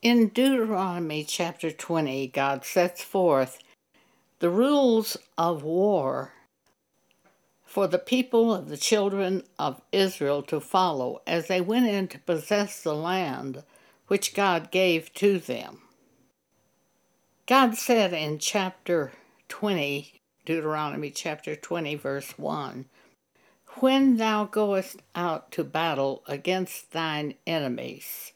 In Deuteronomy chapter 20, God sets forth the rules of war for the people of the children of Israel to follow as they went in to possess the land which God gave to them. God said in chapter 20, Deuteronomy chapter 20, verse 1, "When thou goest out to battle against thine enemies,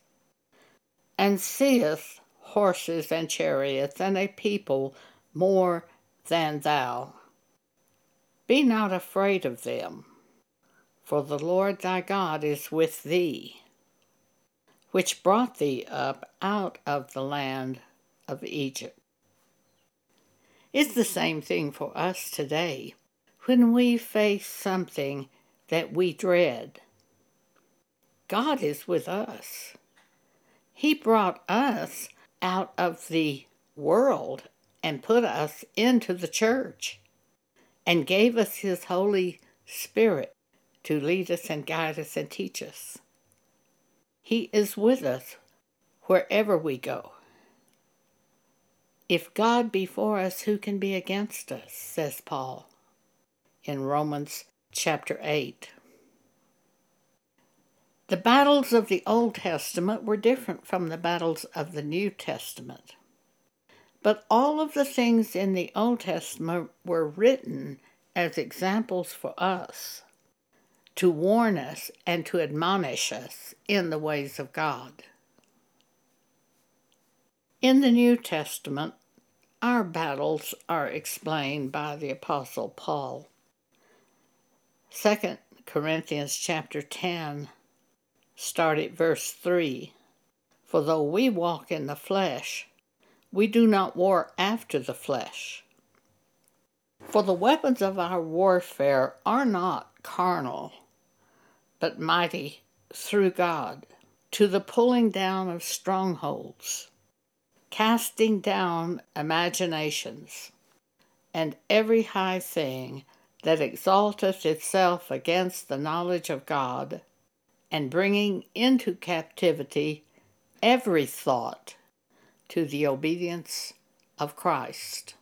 and seest horses and chariots, and a people more than thou, be not afraid of them, for the Lord thy God is with thee, which brought thee up out of the land of Egypt." It's the same thing for us today when we face something that we dread. God is with us. He brought us out of the world and put us into the church and gave us His Holy Spirit to lead us and guide us and teach us. He is with us wherever we go. If God be for us, who can be against us, says Paul in Romans chapter 8. The battles of the Old Testament were different from the battles of the New Testament. But all of the things in the Old Testament were written as examples for us, to warn us and to admonish us in the ways of God. In the New Testament, our battles are explained by the Apostle Paul. 2 Corinthians chapter 10, start at verse 3. "For though we walk in the flesh, we do not war after the flesh. For the weapons of our warfare are not carnal, but mighty through God, to the pulling down of strongholds, casting down imaginations, and every high thing that exalteth itself against the knowledge of God, and bringing into captivity every thought to the obedience of Christ."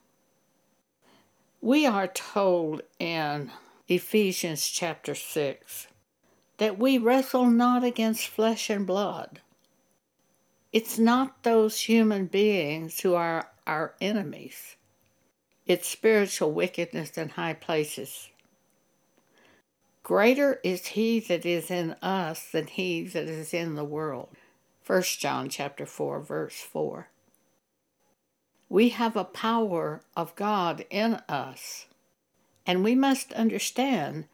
We are told in Ephesians chapter 6 that we wrestle not against flesh and blood. It's not those human beings who are our enemies. It's spiritual wickedness in high places. "Greater is he that is in us than he that is in the world." 1 John chapter 4, verse 4. We have a power of God in us, and we must understand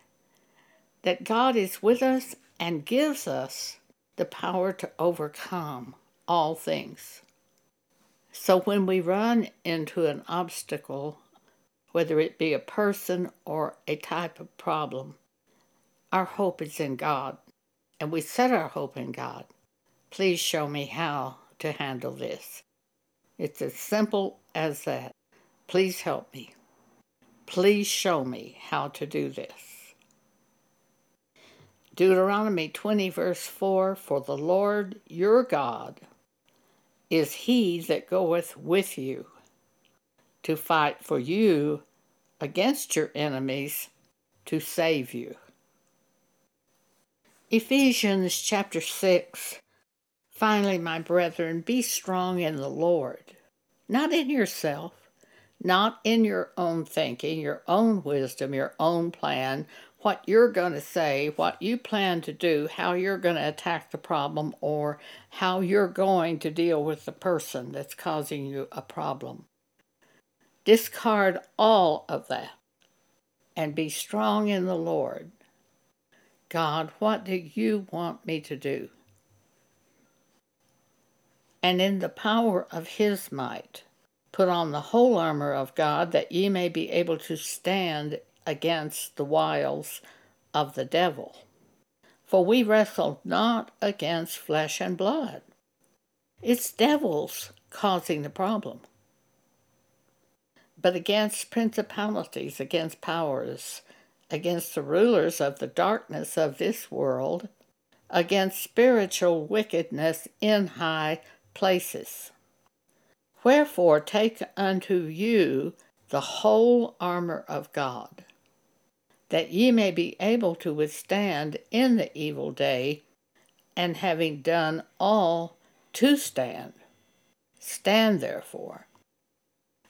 that God is with us and gives us the power to overcome all things. So when we run into an obstacle, whether it be a person or a type of problem, our hope is in God, and we set our hope in God. Please show me how to handle this. It's as simple as that. Please help me. Please show me how to do this. Deuteronomy 20, verse 4, "For the Lord your God is he that goeth with you to fight for you against your enemies to save you." Ephesians chapter 6, "Finally, my brethren, be strong in the Lord, not in yourself, not in your own thinking, your own wisdom, your own plan, what you're going to say, what you plan to do, how you're going to attack the problem, or how you're going to deal with the person that's causing you a problem. Discard all of that and be strong in the Lord." God, what do you want me to do? "And in the power of his might, put on the whole armor of God, that ye may be able to stand against the wiles of the devil. For we wrestle not against flesh and blood." It's devils causing the problem. "But against principalities, against powers, against the rulers of the darkness of this world, against spiritual wickedness in high places. Wherefore take unto you the whole armor of God, that ye may be able to withstand in the evil day, and having done all to stand. Stand therefore.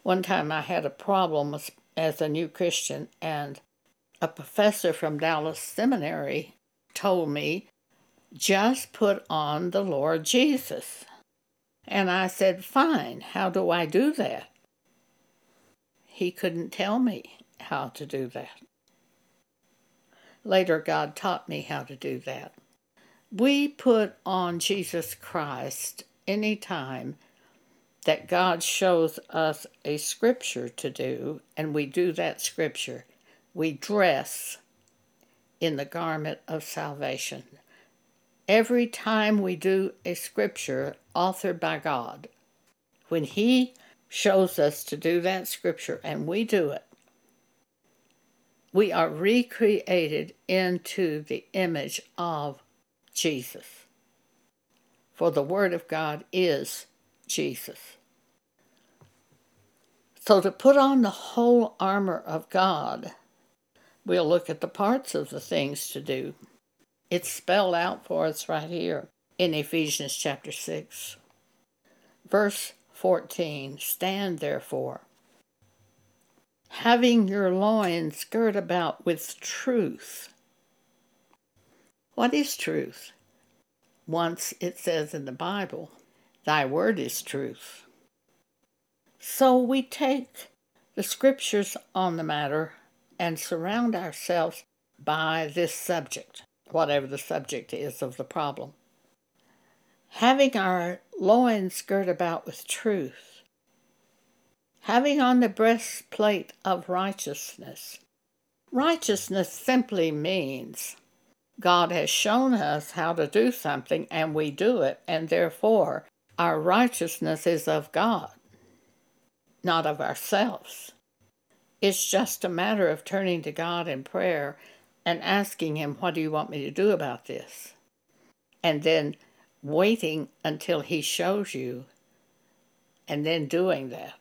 One time I had a problem as a new Christian, and a professor from Dallas Seminary told me, just put on the Lord Jesus. And I said, fine, how do I do that? He couldn't tell me how to do that. Later, God taught me how to do that. We put on Jesus Christ any time that God shows us a scripture to do, and we do that scripture. We dress in the garment of salvation. Every time we do a scripture authored by God, when He shows us to do that scripture and we do it, we are recreated into the image of Jesus. For the Word of God is Jesus. So to put on the whole armor of God, we'll look at the parts of the things to do. It's spelled out for us right here in Ephesians chapter 6. Verse 14, stand therefore, having your loins girt about with truth. What is truth? Once it says in the Bible, thy word is truth. So we take the scriptures on the matter and surround ourselves by this subject, whatever the subject is of the problem. Having our loins girt about with truth, having on the breastplate of righteousness. Righteousness simply means God has shown us how to do something and we do it, and therefore our righteousness is of God, not of ourselves. It's just a matter of turning to God in prayer and asking Him, what do you want me to do about this? And then waiting until He shows you, and then doing that.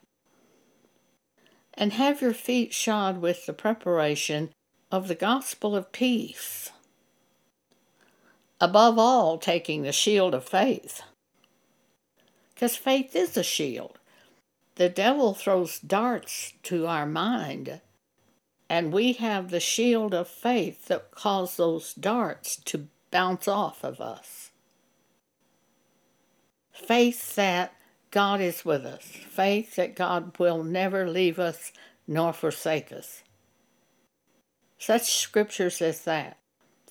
And have your feet shod with the preparation of the gospel of peace. Above all, taking the shield of faith. Because faith is a shield. The devil throws darts to our mind, and we have the shield of faith that causes those darts to bounce off of us. Faith that God is with us. Faith that God will never leave us nor forsake us. Such scriptures as that.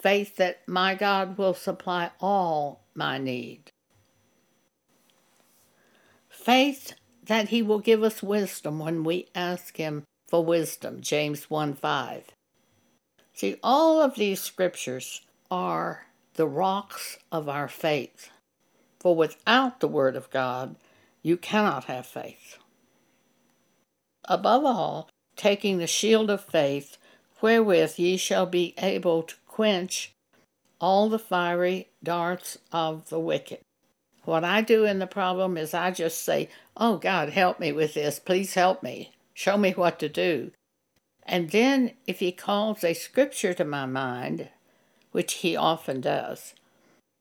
Faith that my God will supply all my need. Faith that He will give us wisdom when we ask Him for wisdom. James 1:5. See, all of these scriptures are the rocks of our faith. For without the Word of God, you cannot have faith. Above all, taking the shield of faith, wherewith ye shall be able to quench all the fiery darts of the wicked. What I do in the problem is I just say, oh God, help me with this. Please help me. Show me what to do. And then if He calls a scripture to my mind, which He often does,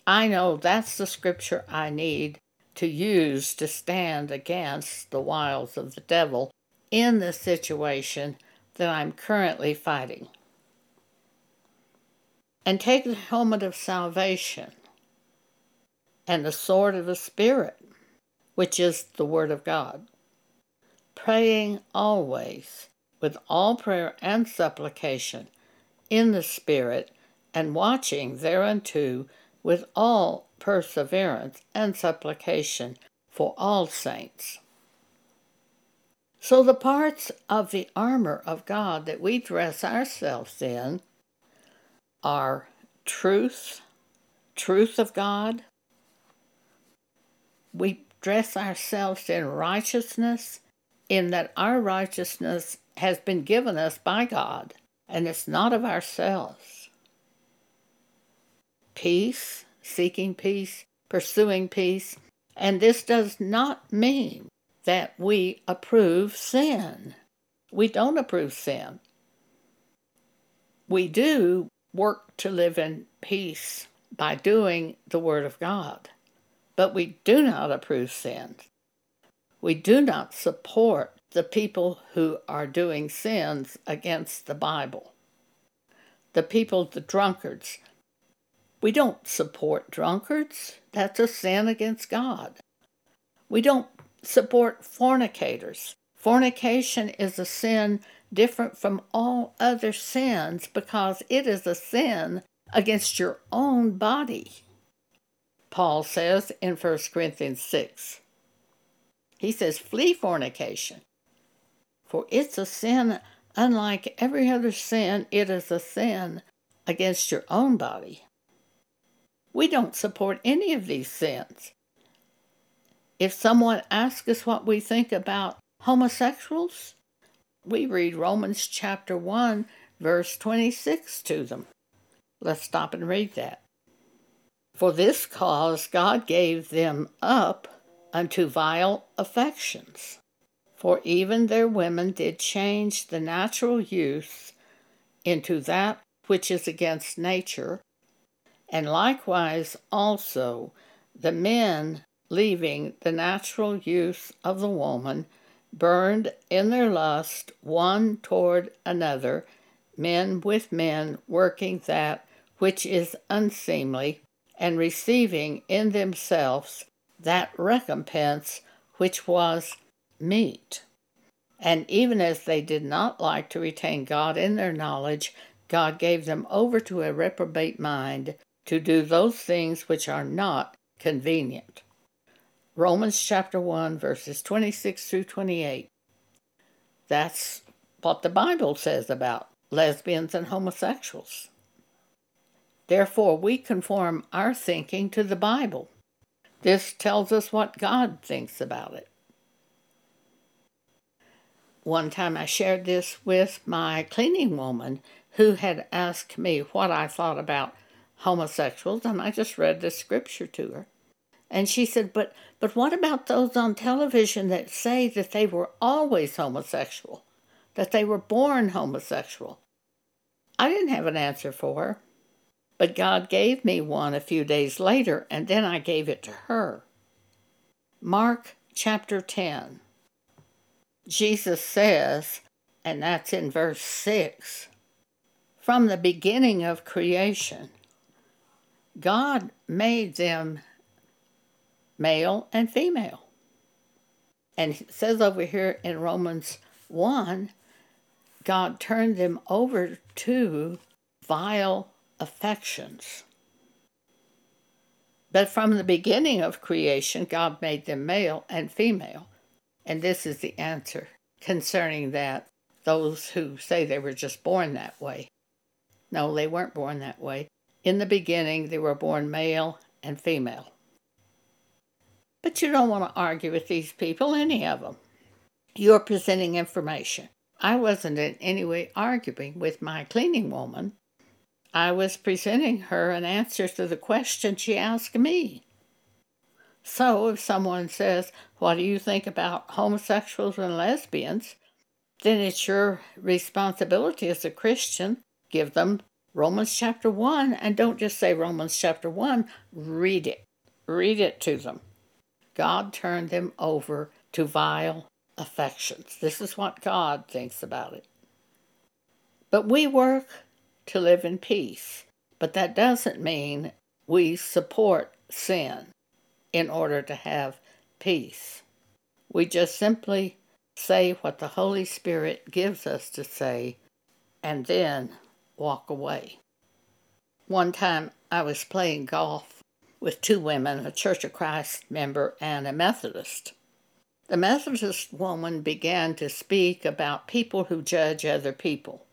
I know that's the scripture I need to use to stand against the wiles of the devil in the situation that I'm currently fighting. And take the helmet of salvation and the sword of the Spirit, which is the Word of God, praying always with all prayer and supplication in the Spirit, and watching thereunto with all perseverance and supplication for all saints. So the parts of the armor of God that we dress ourselves in are truth, truth of God. We dress ourselves in righteousness, in that our righteousness has been given us by God, and it's not of ourselves. Peace, seeking peace, pursuing peace, And this does not mean that we approve sin. We don't approve sin. We do work to live in peace by doing the Word of God. But we do not approve sin. We do not support the people who are doing sins against the Bible. The people, the drunkards. We don't support drunkards. That's a sin against God. We don't support fornicators. Fornication is a sin different from all other sins because it is a sin against your own body. Paul says in 1 Corinthians 6. He says, flee fornication, for it's a sin unlike every other sin. It is a sin against your own body. We don't support any of these sins. If someone asks us what we think about homosexuals, we read Romans chapter 1, verse 26 to them. Let's stop and read that. For this cause God gave them up unto vile affections. For even their women did change the natural use into that which is against nature, and likewise also the men, leaving the natural use of the woman, burned in their lust one toward another, men with men, working that which is unseemly, and receiving in themselves that recompense which was meet. And even as they did not like to retain God in their knowledge, God gave them over to a reprobate mind to do those things which are not convenient. Romans chapter 1, verses 26 through 28. That's what the Bible says about lesbians and homosexuals. Therefore, we conform our thinking to the Bible. This tells us what God thinks about it. One time I shared this with my cleaning woman who had asked me what I thought about homosexuals, and I just read the scripture to her. And she said, but what about those on television that say that they were always homosexual, that they were born homosexual? I didn't have an answer for her, but God gave me one a few days later, and then I gave it to her. Mark chapter 10. Jesus says, and that's in verse 6, from the beginning of creation, God made them male and female. And it says over here in Romans 1, God turned them over to vile affections. But from the beginning of creation, God made them male and female. And this is the answer concerning that, those who say they were just born that way. No, they weren't born that way. In the beginning, they were born male and female. But you don't want to argue with these people, any of them. You're presenting information. I wasn't in any way arguing with my cleaning woman. I was presenting her an answer to the question she asked me. So if someone says, what do you think about homosexuals and lesbians? Then it's your responsibility as a Christian. Give them Romans chapter 1, and don't just say Romans chapter 1. Read it. Read it to them. God turned them over to vile affections. This is what God thinks about it. But we work to live in peace. But that doesn't mean we support sin in order to have peace. We just simply say what the Holy Spirit gives us to say and then walk away. One time I was playing golf with two women, a Church of Christ member and a Methodist. The Methodist woman began to speak about people who judge other people.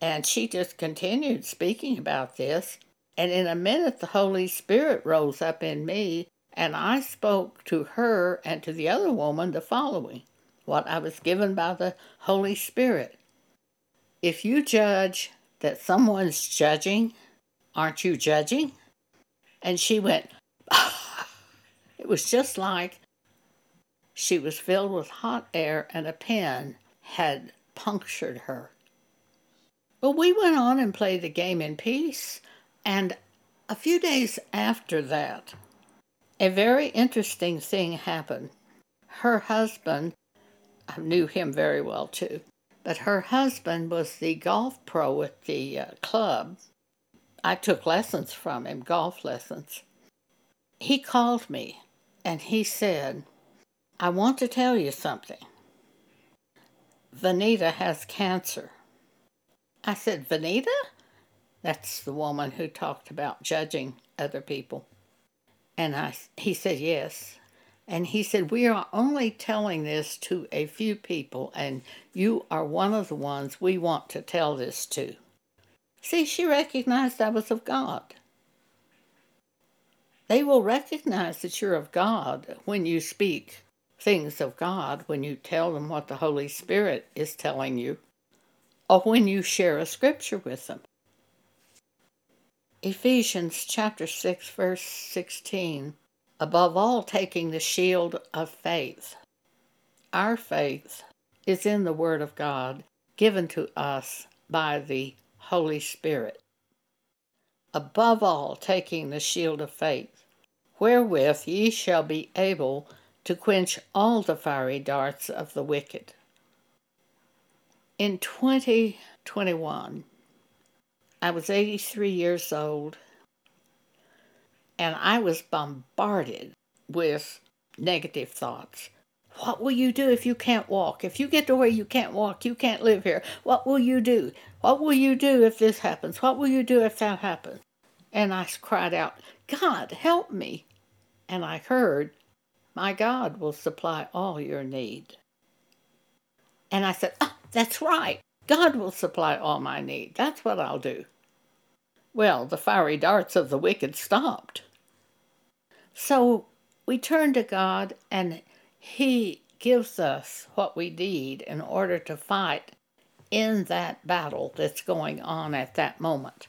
And she just continued speaking about this. And in a minute, the Holy Spirit rose up in me, and I spoke to her and to the other woman the following, what I was given by the Holy Spirit. If you judge that someone's judging, aren't you judging? And she went, was just like she was filled with hot air and a pin had punctured her. But we went on and played the game in peace, and a few days after that, a very interesting thing happened. Her husband, I knew him very well too, but her husband was the golf pro at the club. I took lessons from him, golf lessons. He called me and he said, "I want to tell you something. Vanita has cancer." I said, "Vanita?" That's the woman who talked about judging other people. And he said, "Yes." And he said, "We are only telling this to a few people, and you are one of the ones we want to tell this to." See, she recognized I was of God. They will recognize that you're of God when you speak things of God, when you tell them what the Holy Spirit is telling you, or when you share a scripture with them. Ephesians chapter 6, verse 16, above all taking the shield of faith. Our faith is in the Word of God given to us by the Holy Spirit. Above all taking the shield of faith, wherewith ye shall be able to quench all the fiery darts of the wicked. In 2021, I was 83 years old, and I was bombarded with negative thoughts. What will you do if you can't walk? If you get to where you can't walk, you can't live here. What will you do? What will you do if this happens? What will you do if that happens? And I cried out, "God, help me." And I heard, "My God will supply all your need." And I said, "That's right. God will supply all my need. That's what I'll do." Well, the fiery darts of the wicked stopped. So we turn to God, and He gives us what we need in order to fight in that battle that's going on at that moment.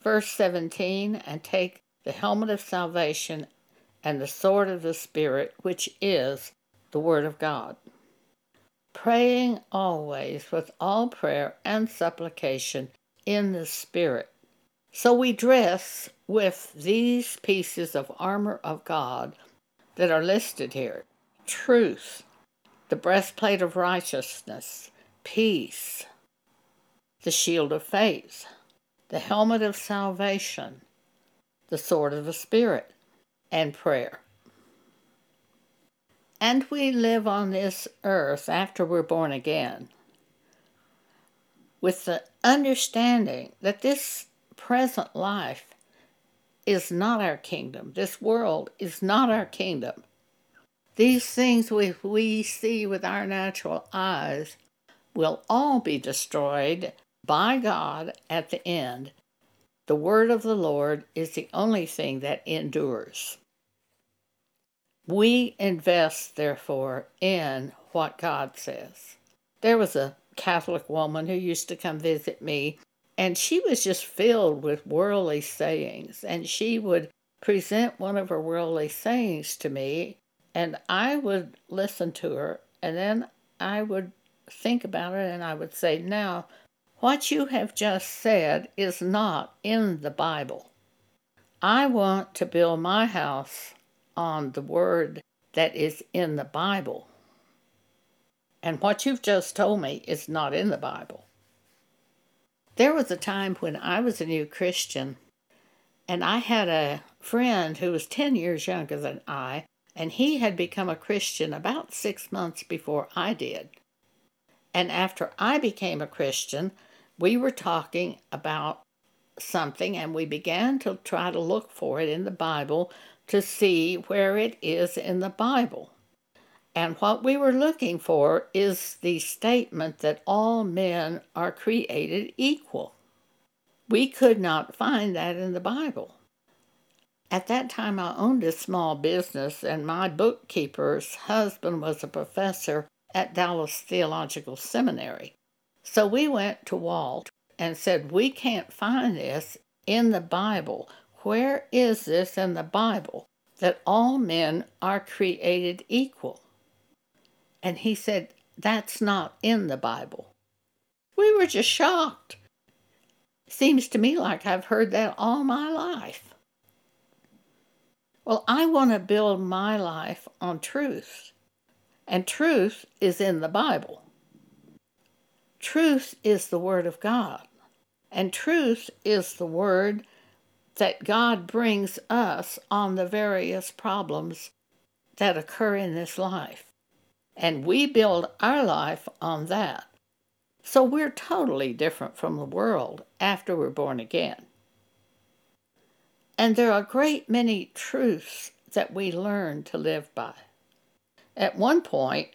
Verse 17, "And take the helmet of salvation and the sword of the Spirit, which is the Word of God. Praying always with all prayer and supplication in the Spirit." So we dress with these pieces of armor of God that are listed here. Truth, the breastplate of righteousness, peace, the shield of faith, the helmet of salvation, the sword of the Spirit, and prayer. And we live on this earth after we're born again with the understanding that this present life is not our kingdom. This world is not our kingdom. These things we see with our natural eyes will all be destroyed by God at the end. The word of the Lord is the only thing that endures. We invest, therefore, in what God says. There was a Catholic woman who used to come visit me, and she was just filled with worldly sayings, and she would present one of her worldly sayings to me, and I would listen to her, and then I would think about it, and I would say, "Now, what you have just said is not in the Bible. I want to build my house on the word that is in the Bible. And what you've just told me is not in the Bible." There was a time when I was a new Christian, and I had a friend who was 10 years younger than I, and he had become a Christian about 6 months before I did. And after I became a Christian, we were talking about something, and we began to try to look for it in the Bible to see where it is in the Bible. And what we were looking for is the statement that all men are created equal. We could not find that in the Bible. At that time, I owned a small business, and my bookkeeper's husband was a professor at Dallas Theological Seminary. So we went to Walt and said, "We can't find this in the Bible. Where is this in the Bible? that all men are created equal. And he said, that's not in the Bible. We were just shocked. Seems to me like I've heard that all my life. Well, I want to build my life on truth. And truth is in the Bible. Truth is the Word of God. And truth is the Word that God brings us on the various problems that occur in this life. And we build our life on that. So we're totally different from the world after we're born again. And there are a great many truths that we learn to live by. At one point,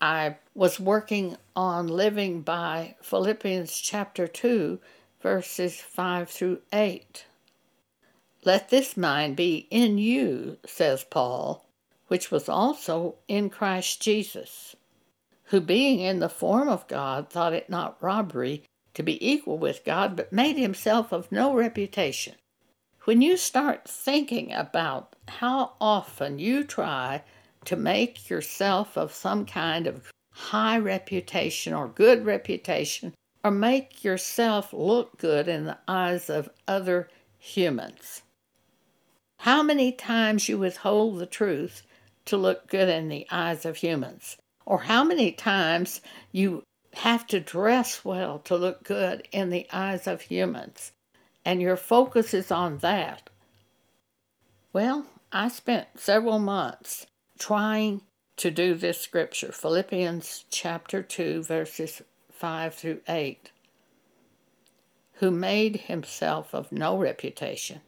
I was working on living by Philippians chapter 2, verses 5 through 8. Let this mind be in you, says Paul, which was also in Christ Jesus, who being in the form of God thought it not robbery to be equal with God, but made himself of no reputation. When you start thinking about how often you try to make yourself of some kind of high reputation or good reputation, or make yourself look good in the eyes of other humans, how many times you withhold the truth to look good in the eyes of humans, or how many times you have to dress well to look good in the eyes of humans, and your focus is on that. Well, I spent several months trying to do this scripture, Philippians chapter 2, verses 5 through 8, who made himself of no reputation.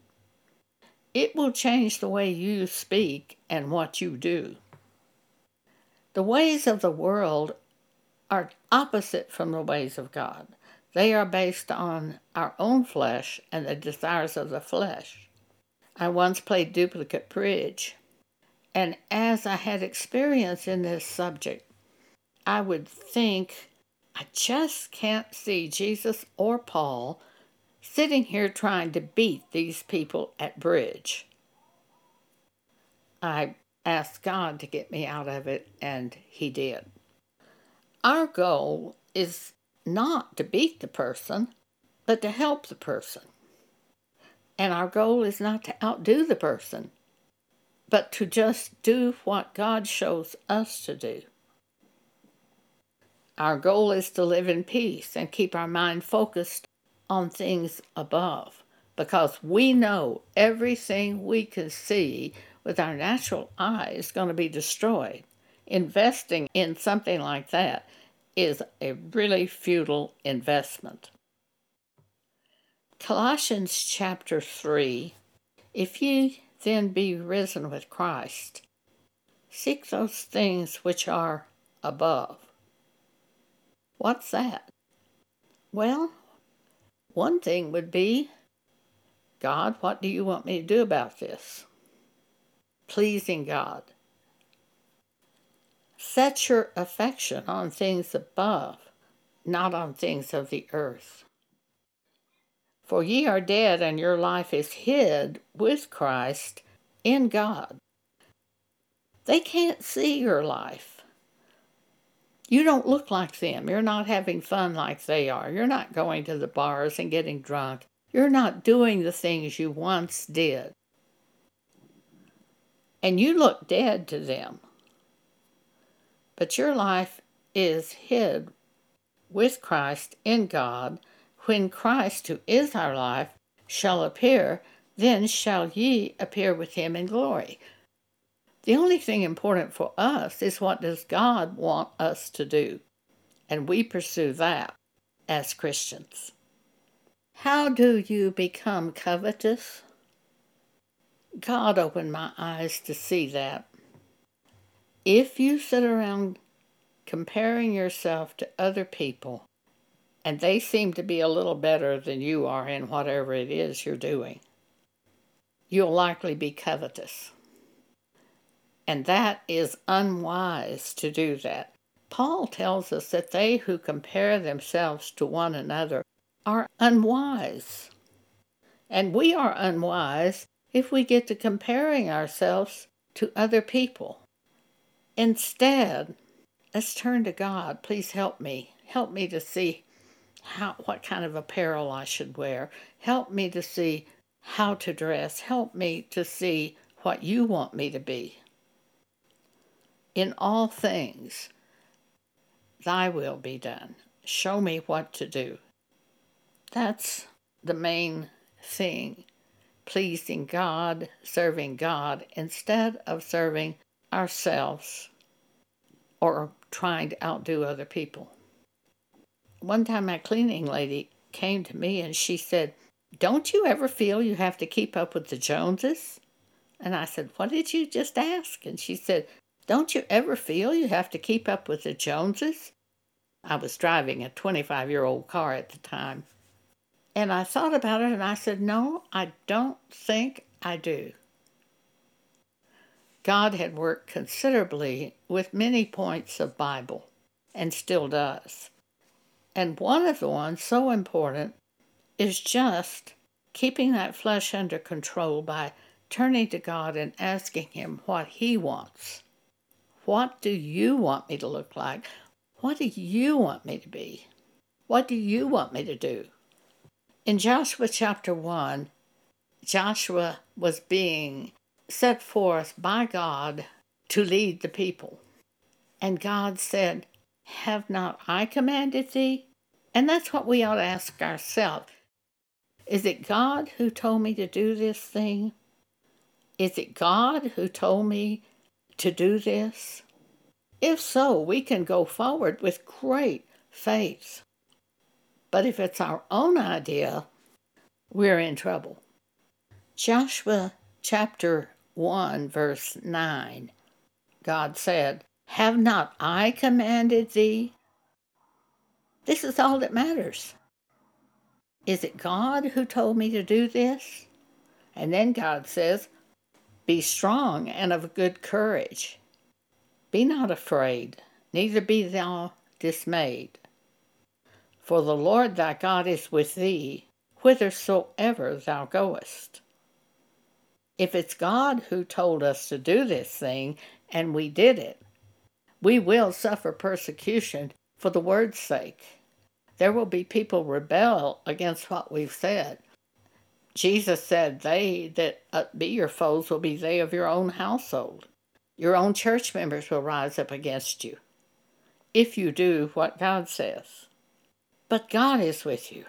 It will change the way you speak and what you do. The ways of the world are opposite from the ways of God. They are based on our own flesh and the desires of the flesh. I once played duplicate bridge, and as I had experience in this subject, I would think, I just can't see Jesus or Paul sitting here trying to beat these people at bridge. I asked God to get me out of it, and he did. Our goal is not to beat the person, but to help the person. And our goal is not to outdo the person, but to just do what God shows us to do. Our goal is to live in peace and keep our mind focused on things above, because we know everything we can see with our natural eye is going to be destroyed. Investing in something like that is a really futile investment. Colossians chapter 3, if ye then be risen with Christ, seek those things which are above. What's that? Well, one thing would be, God, what do you want me to do about this? Pleasing God. Set your affection on things above, not on things of the earth. For ye are dead, and your life is hid with Christ in God. They can't see your life. You don't look like them. You're not having fun like they are. You're not going to the bars and getting drunk. You're not doing the things you once did. And you look dead to them. But your life is hid with Christ in God. When Christ, who is our life, shall appear, then shall ye appear with him in glory. The only thing important for us is what does God want us to do, and we pursue that as Christians. How do you become covetous? God opened my eyes to see that. If you sit around comparing yourself to other people, and they seem to be a little better than you are in whatever it is you're doing, you'll likely be covetous. And that is unwise to do that. Paul tells us that they who compare themselves to one another are unwise. And we are unwise if we get to comparing ourselves to other people. Instead, let's turn to God. Please help me. Help me to see what kind of apparel I should wear. Help me to see how to dress. Help me to see what you want me to be. In all things, thy will be done. Show me what to do. That's the main thing. Pleasing God, serving God, instead of serving ourselves or trying to outdo other people. One time my cleaning lady came to me and she said, "Don't you ever feel you have to keep up with the Joneses?" And I said, "What did you just ask?" And she said, "Don't you ever feel you have to keep up with the Joneses?" I was driving a 25-year-old car at the time. And I thought about it and I said, no, I don't think I do. God had worked considerably with many points of Bible, and still does. And one of the ones so important is just keeping that flesh under control by turning to God and asking Him what He wants. What do you want me to look like? What do you want me to be? What do you want me to do? In Joshua chapter 1, Joshua was being set forth by God to lead the people. And God said, "Have not I commanded thee?" And that's what we ought to ask ourselves. Is it God who told me to do this thing? Is it God who told me to do this? If so, we can go forward with great faith. But if it's our own idea, we're in trouble. Joshua chapter 1, verse 9, God said, "Have not I commanded thee?" This is all that matters. Is it God who told me to do this? And then God says, "Be strong and of good courage. Be not afraid, neither be thou dismayed. For the Lord thy God is with thee, whithersoever thou goest." If it's God who told us to do this thing, and we did it, we will suffer persecution for the word's sake. There will be people rebel against what we've said. Jesus said, "They that be your foes will be they of your own household." Your own church members will rise up against you, if you do what God says. But God is with you.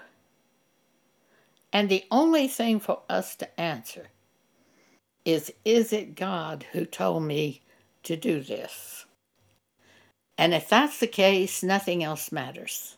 And the only thing for us to answer is it God who told me to do this? And if that's the case, nothing else matters.